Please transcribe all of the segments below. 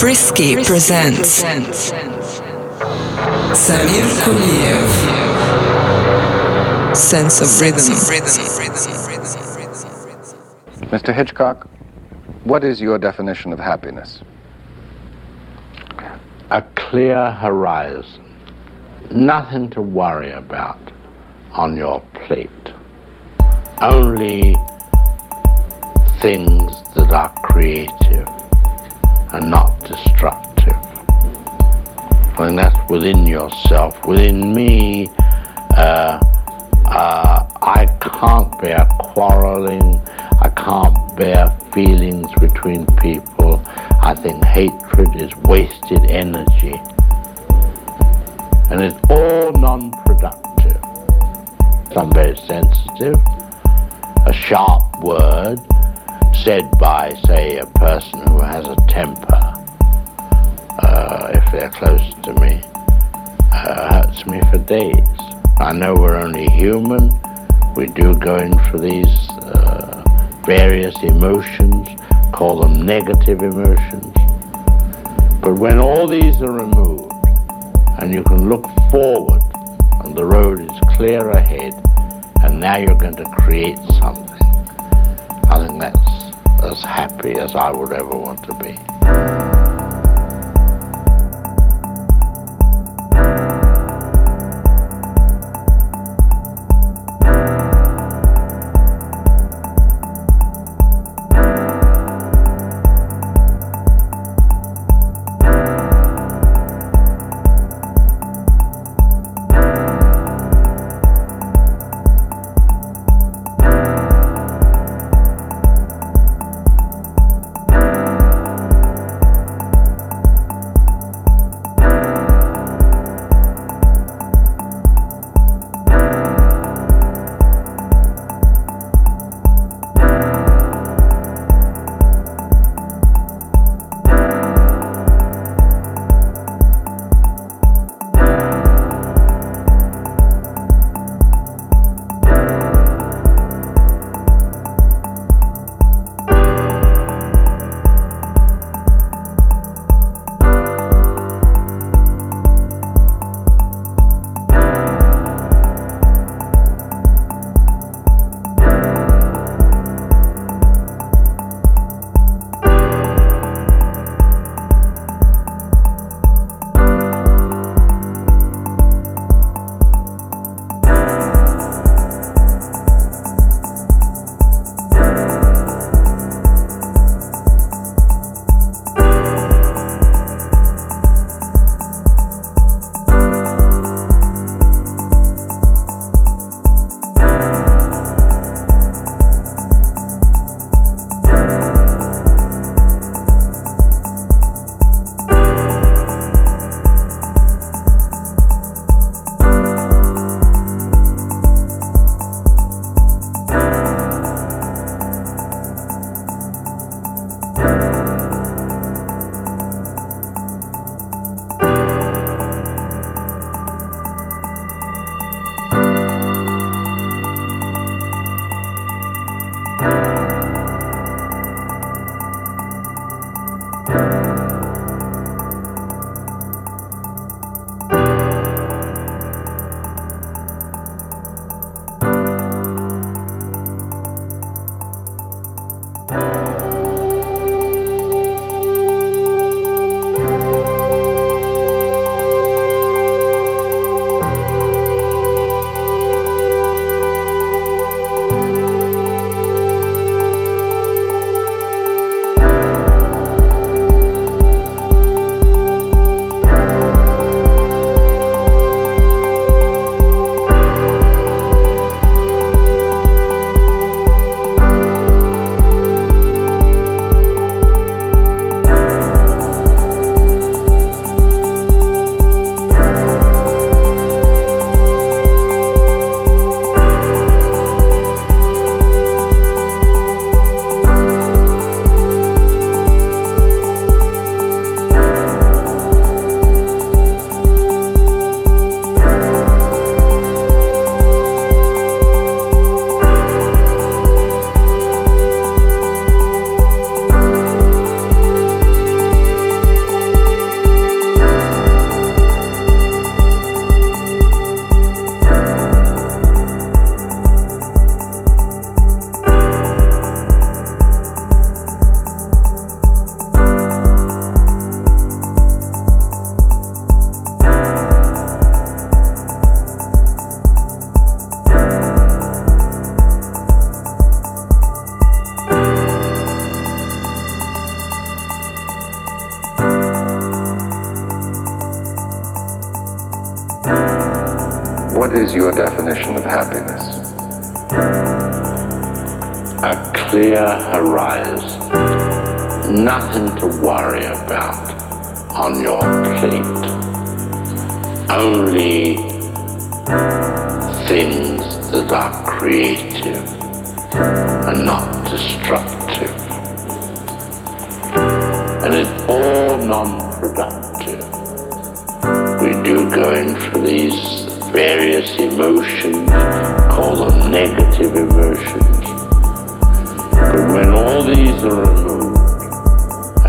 Frisky presents Samir Kuliev, Sense of Rhythm. Mr. Hitchcock, what is your definition of happiness? A clear horizon, nothing to worry about on your plate, only things that are creative and not destructive. When that's within yourself, within me, I can't bear quarreling, I can't bear feelings between people. I think hatred is wasted energy, and it's all non-productive. I'm very sensitive. A sharp word said by, say, a person who has a temper, if they're close to me, hurts me for days. I know we're only human. We do go in for these various emotions, call them negative emotions. But when all these are removed and you can look forward and the road is clear ahead, and now you're going to create something, I think that's as happy as I would ever want to be. What is your definition of happiness? A clear horizon, nothing to worry about on your plate, only things that are creative and not destructive, and it's all non-productive. We do go in for these various emotions, call them negative emotions, but when all these are removed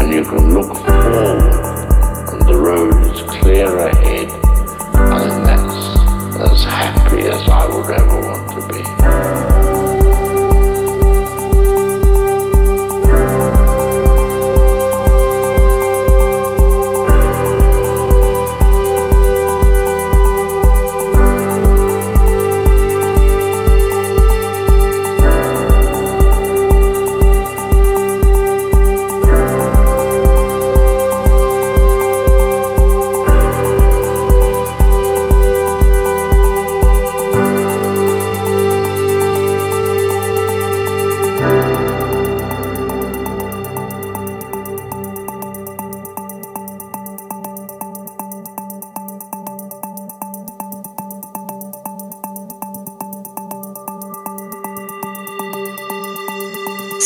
and you can look forward and the road is clear ahead, I think that's as happy as I would ever want to be.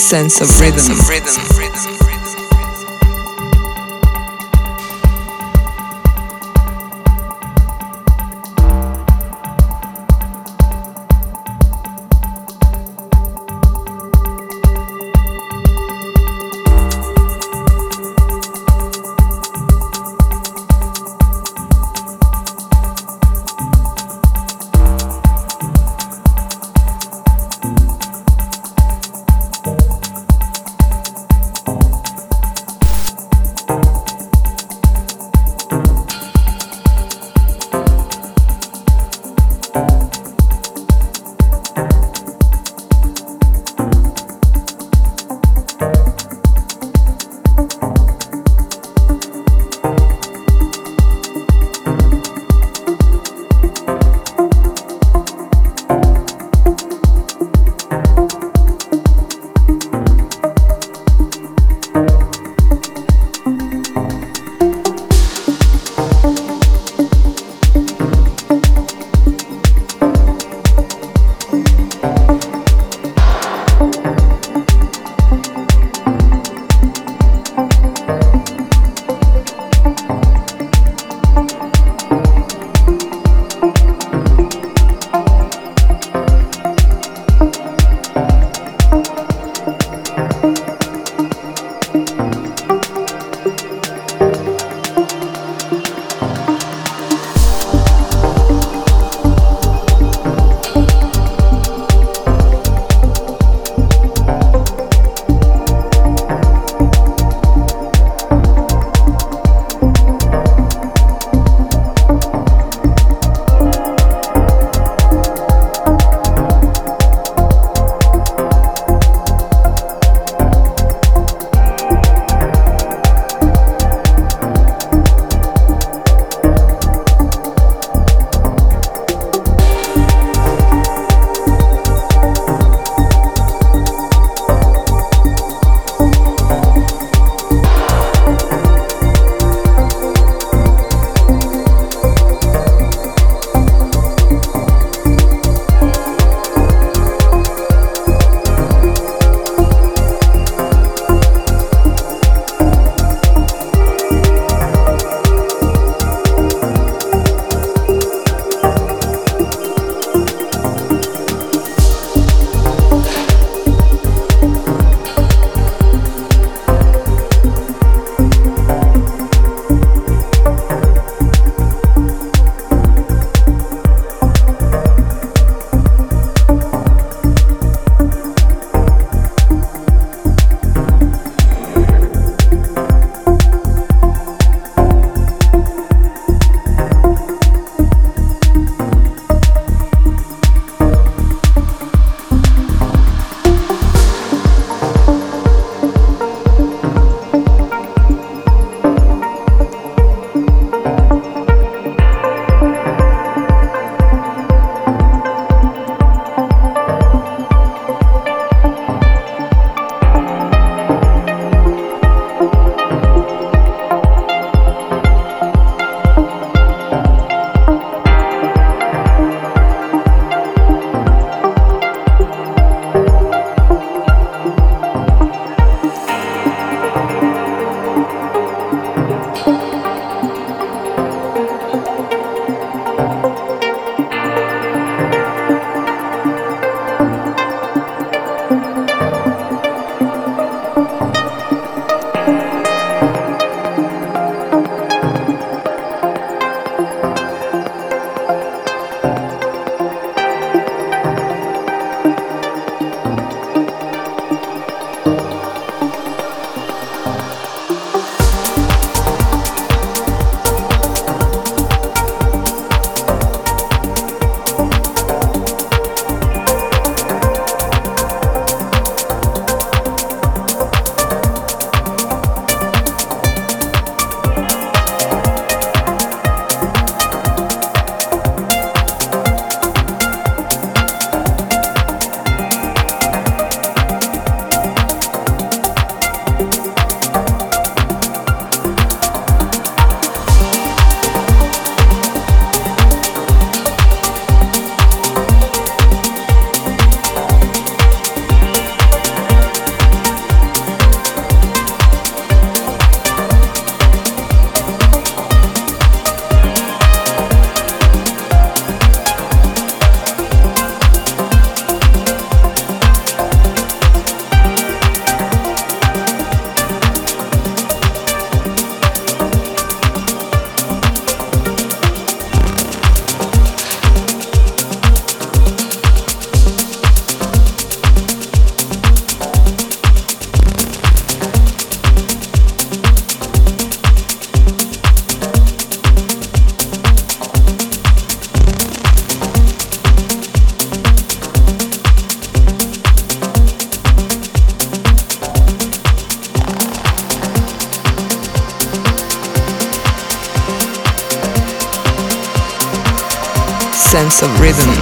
Sense of rhythm. sense of rhythm.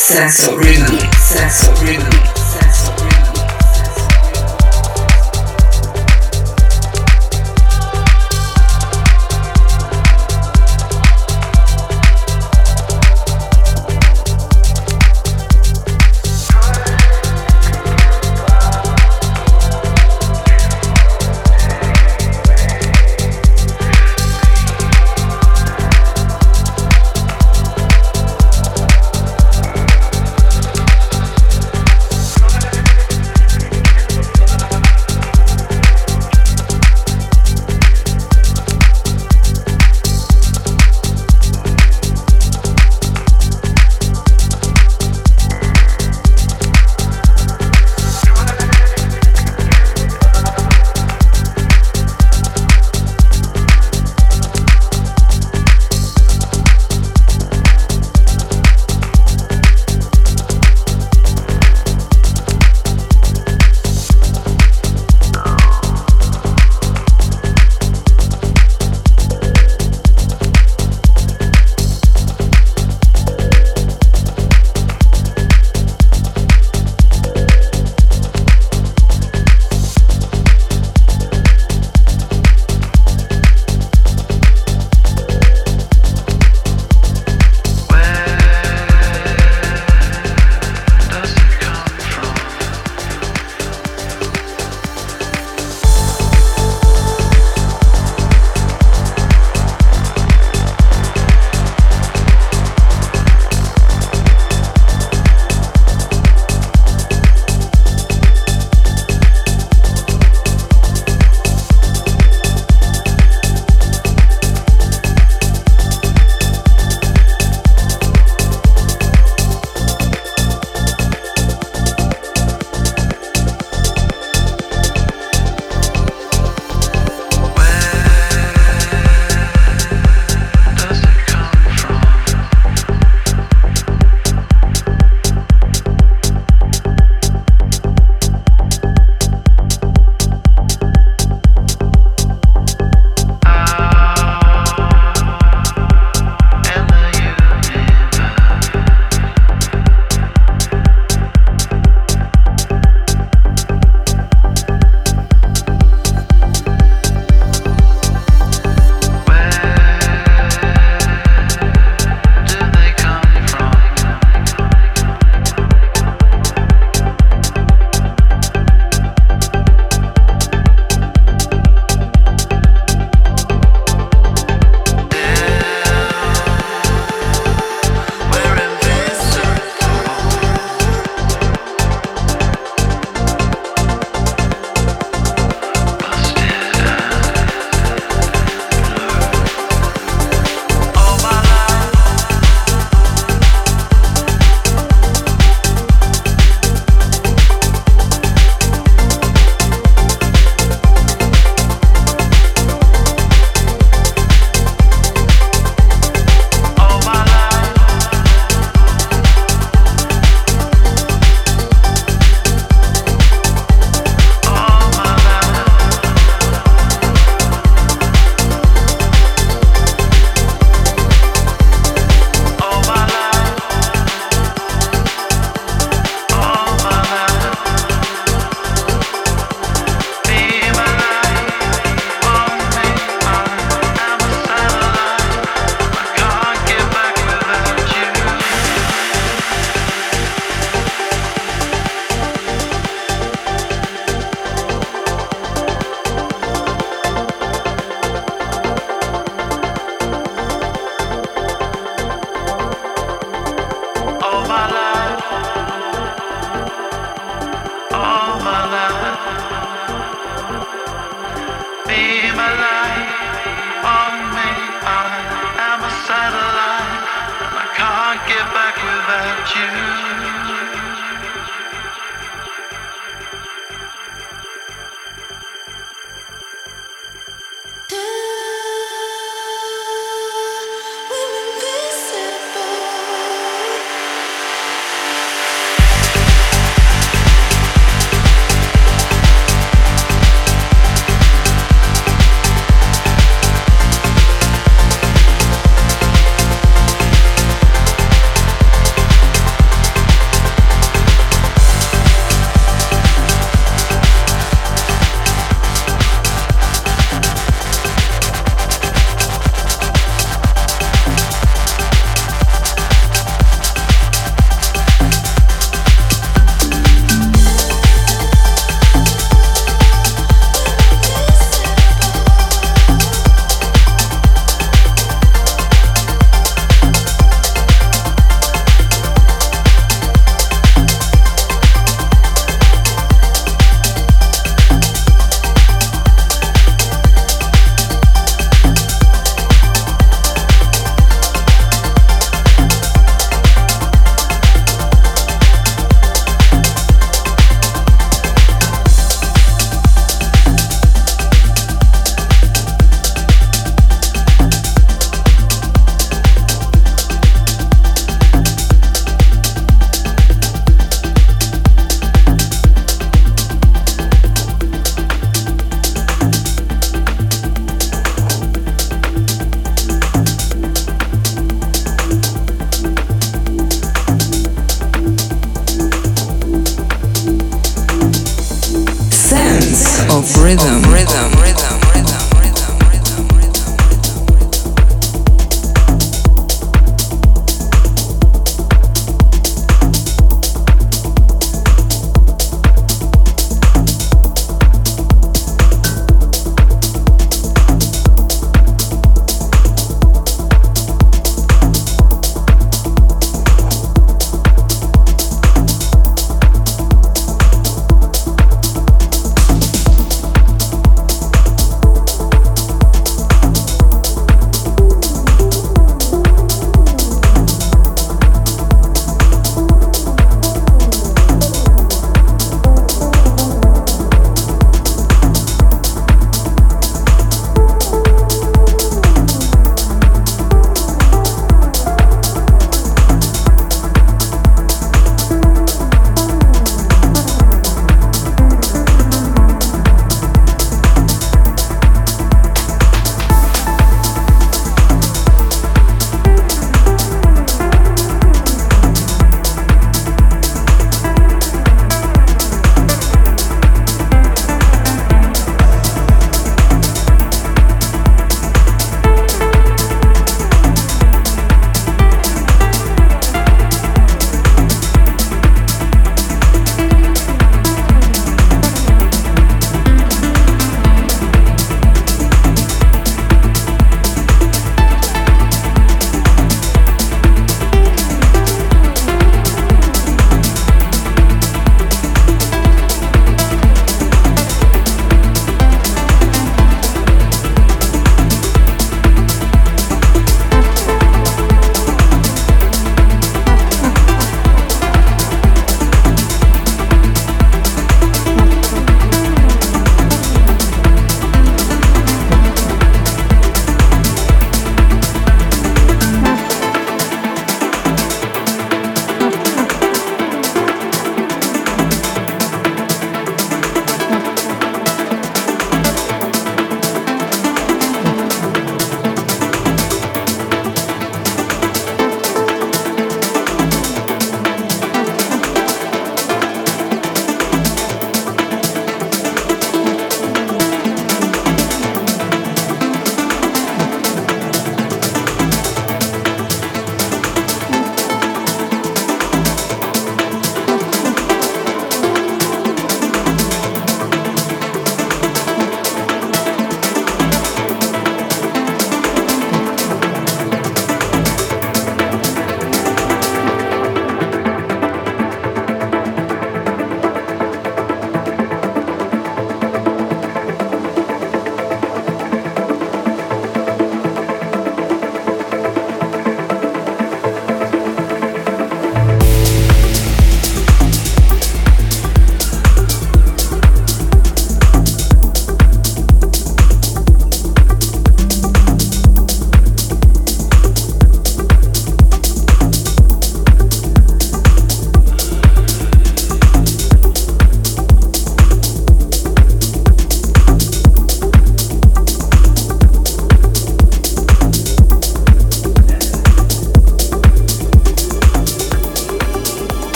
Sense of rhythm, sense of rhythm, sense of rhythm.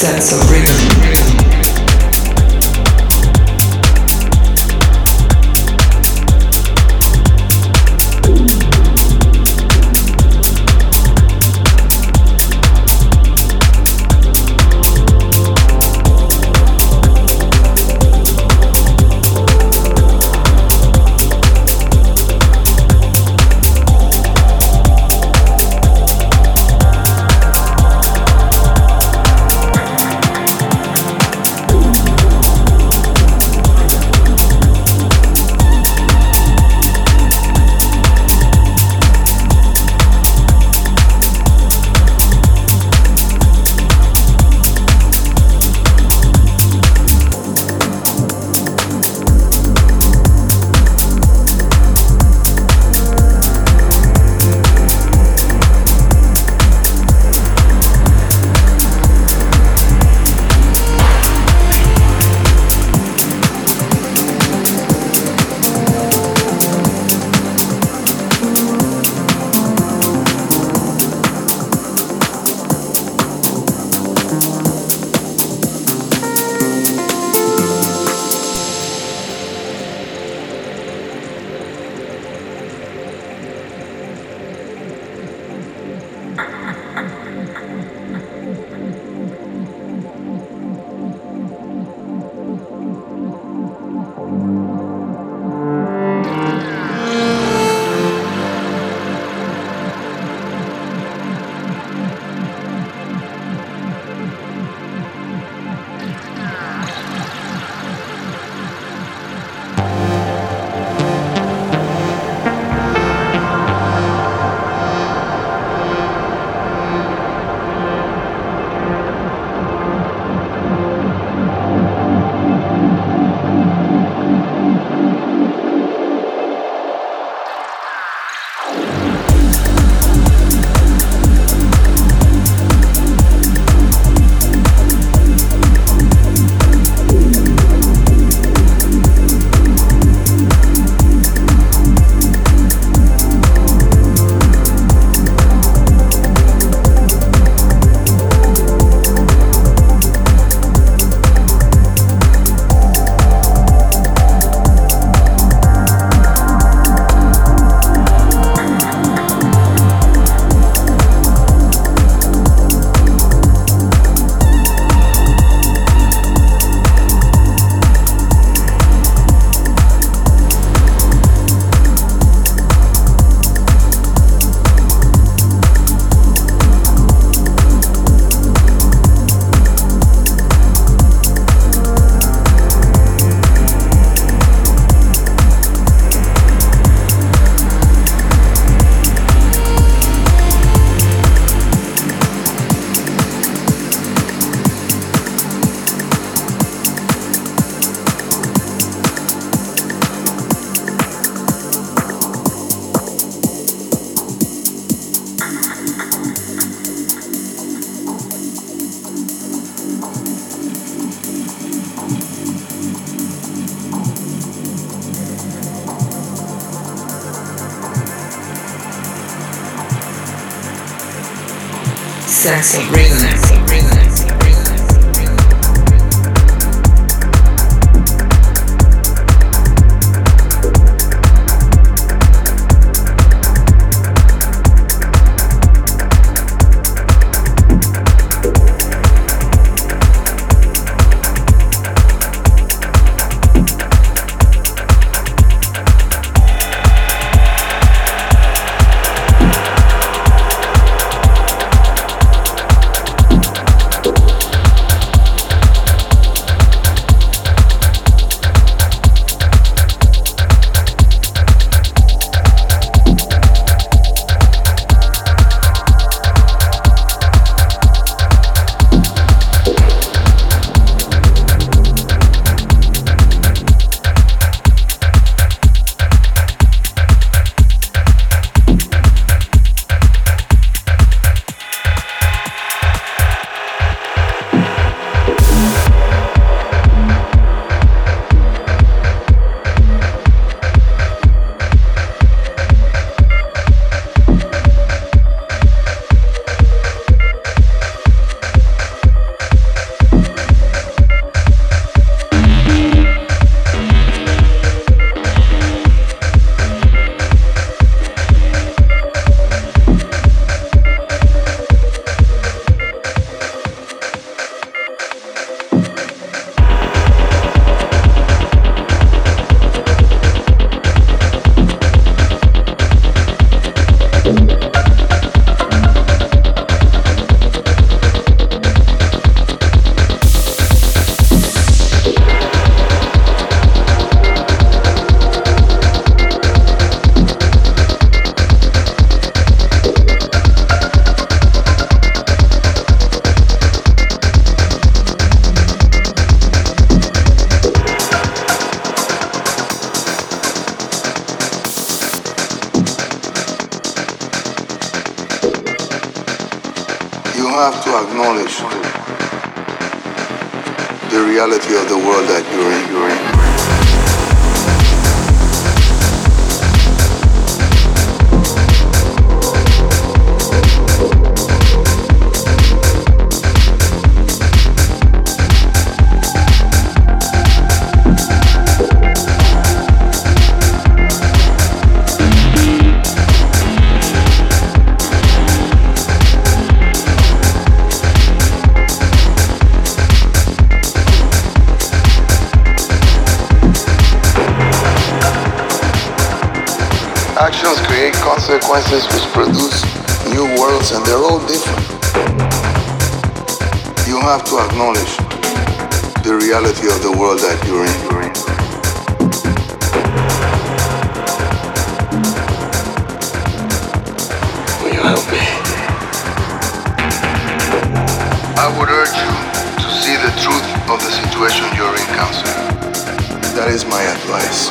sense of rhythm. Sense of rhythm. have to acknowledge the reality of the world that you're in. Actions create consequences which produce new worlds, and they're all different. You have to acknowledge the reality of the world that you're in. Will you help me? I would urge you to see the truth of the situation you're in, counselor. That is my advice.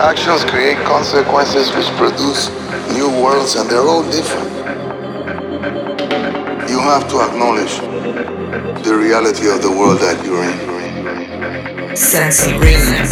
Actions create consequences which produce new worlds, and they're all different. You have to acknowledge the reality of the world that you're in. Sense of reason.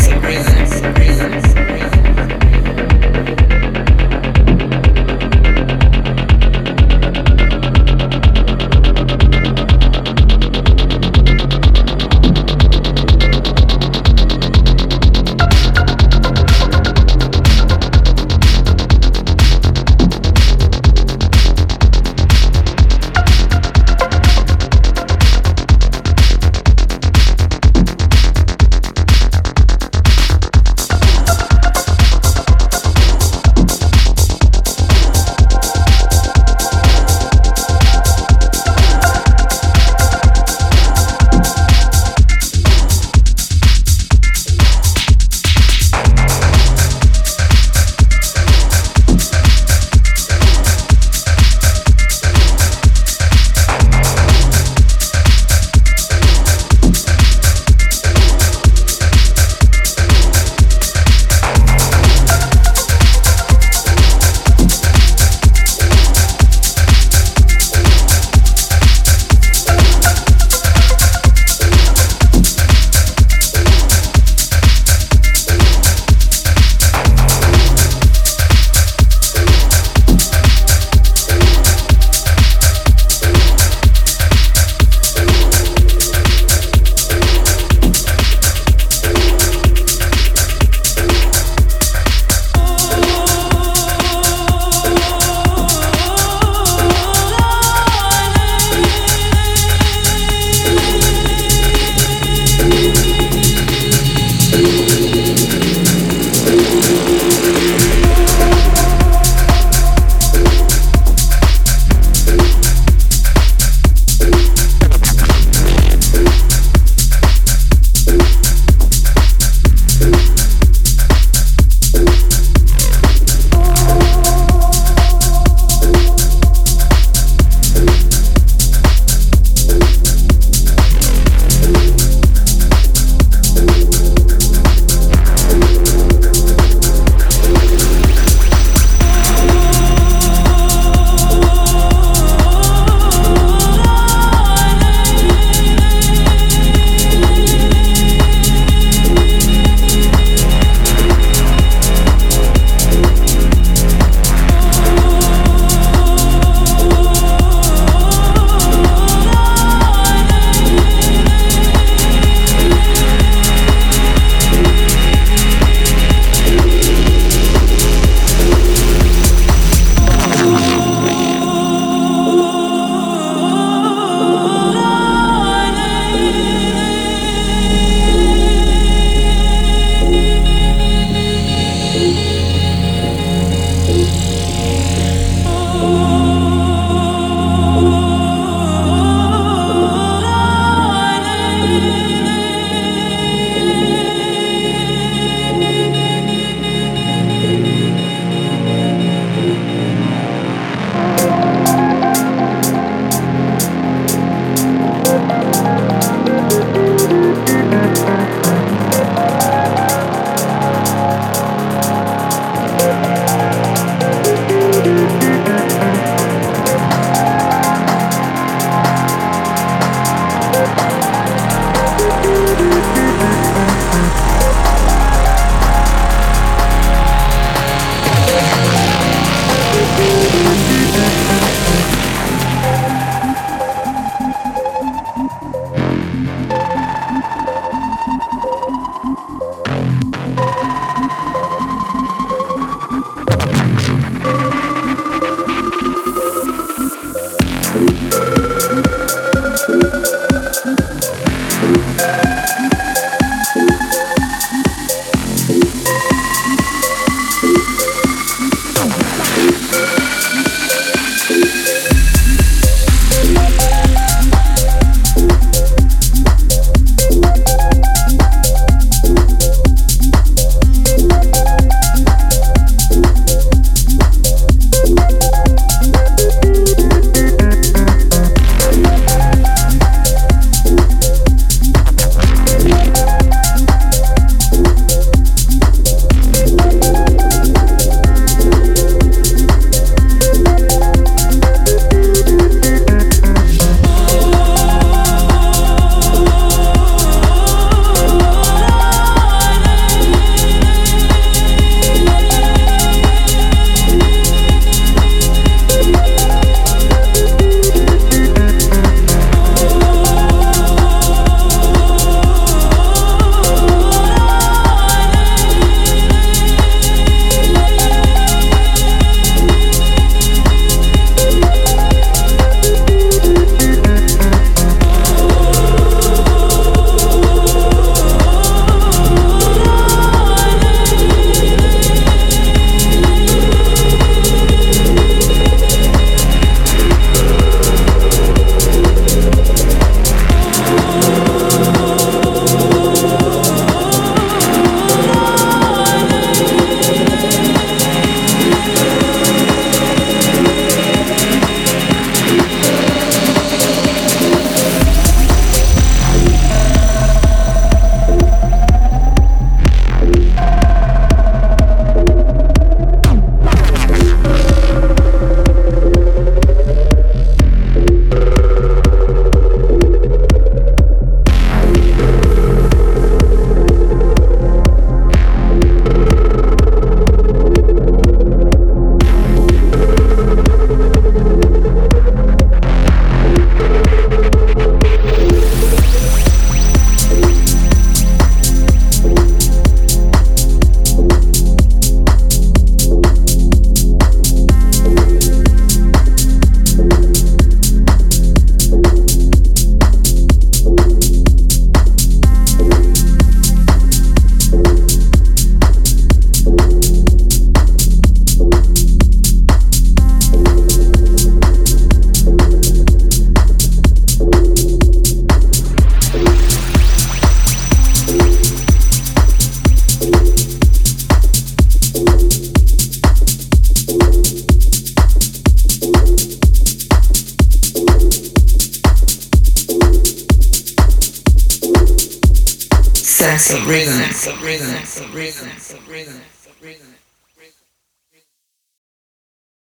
sense of rhythm.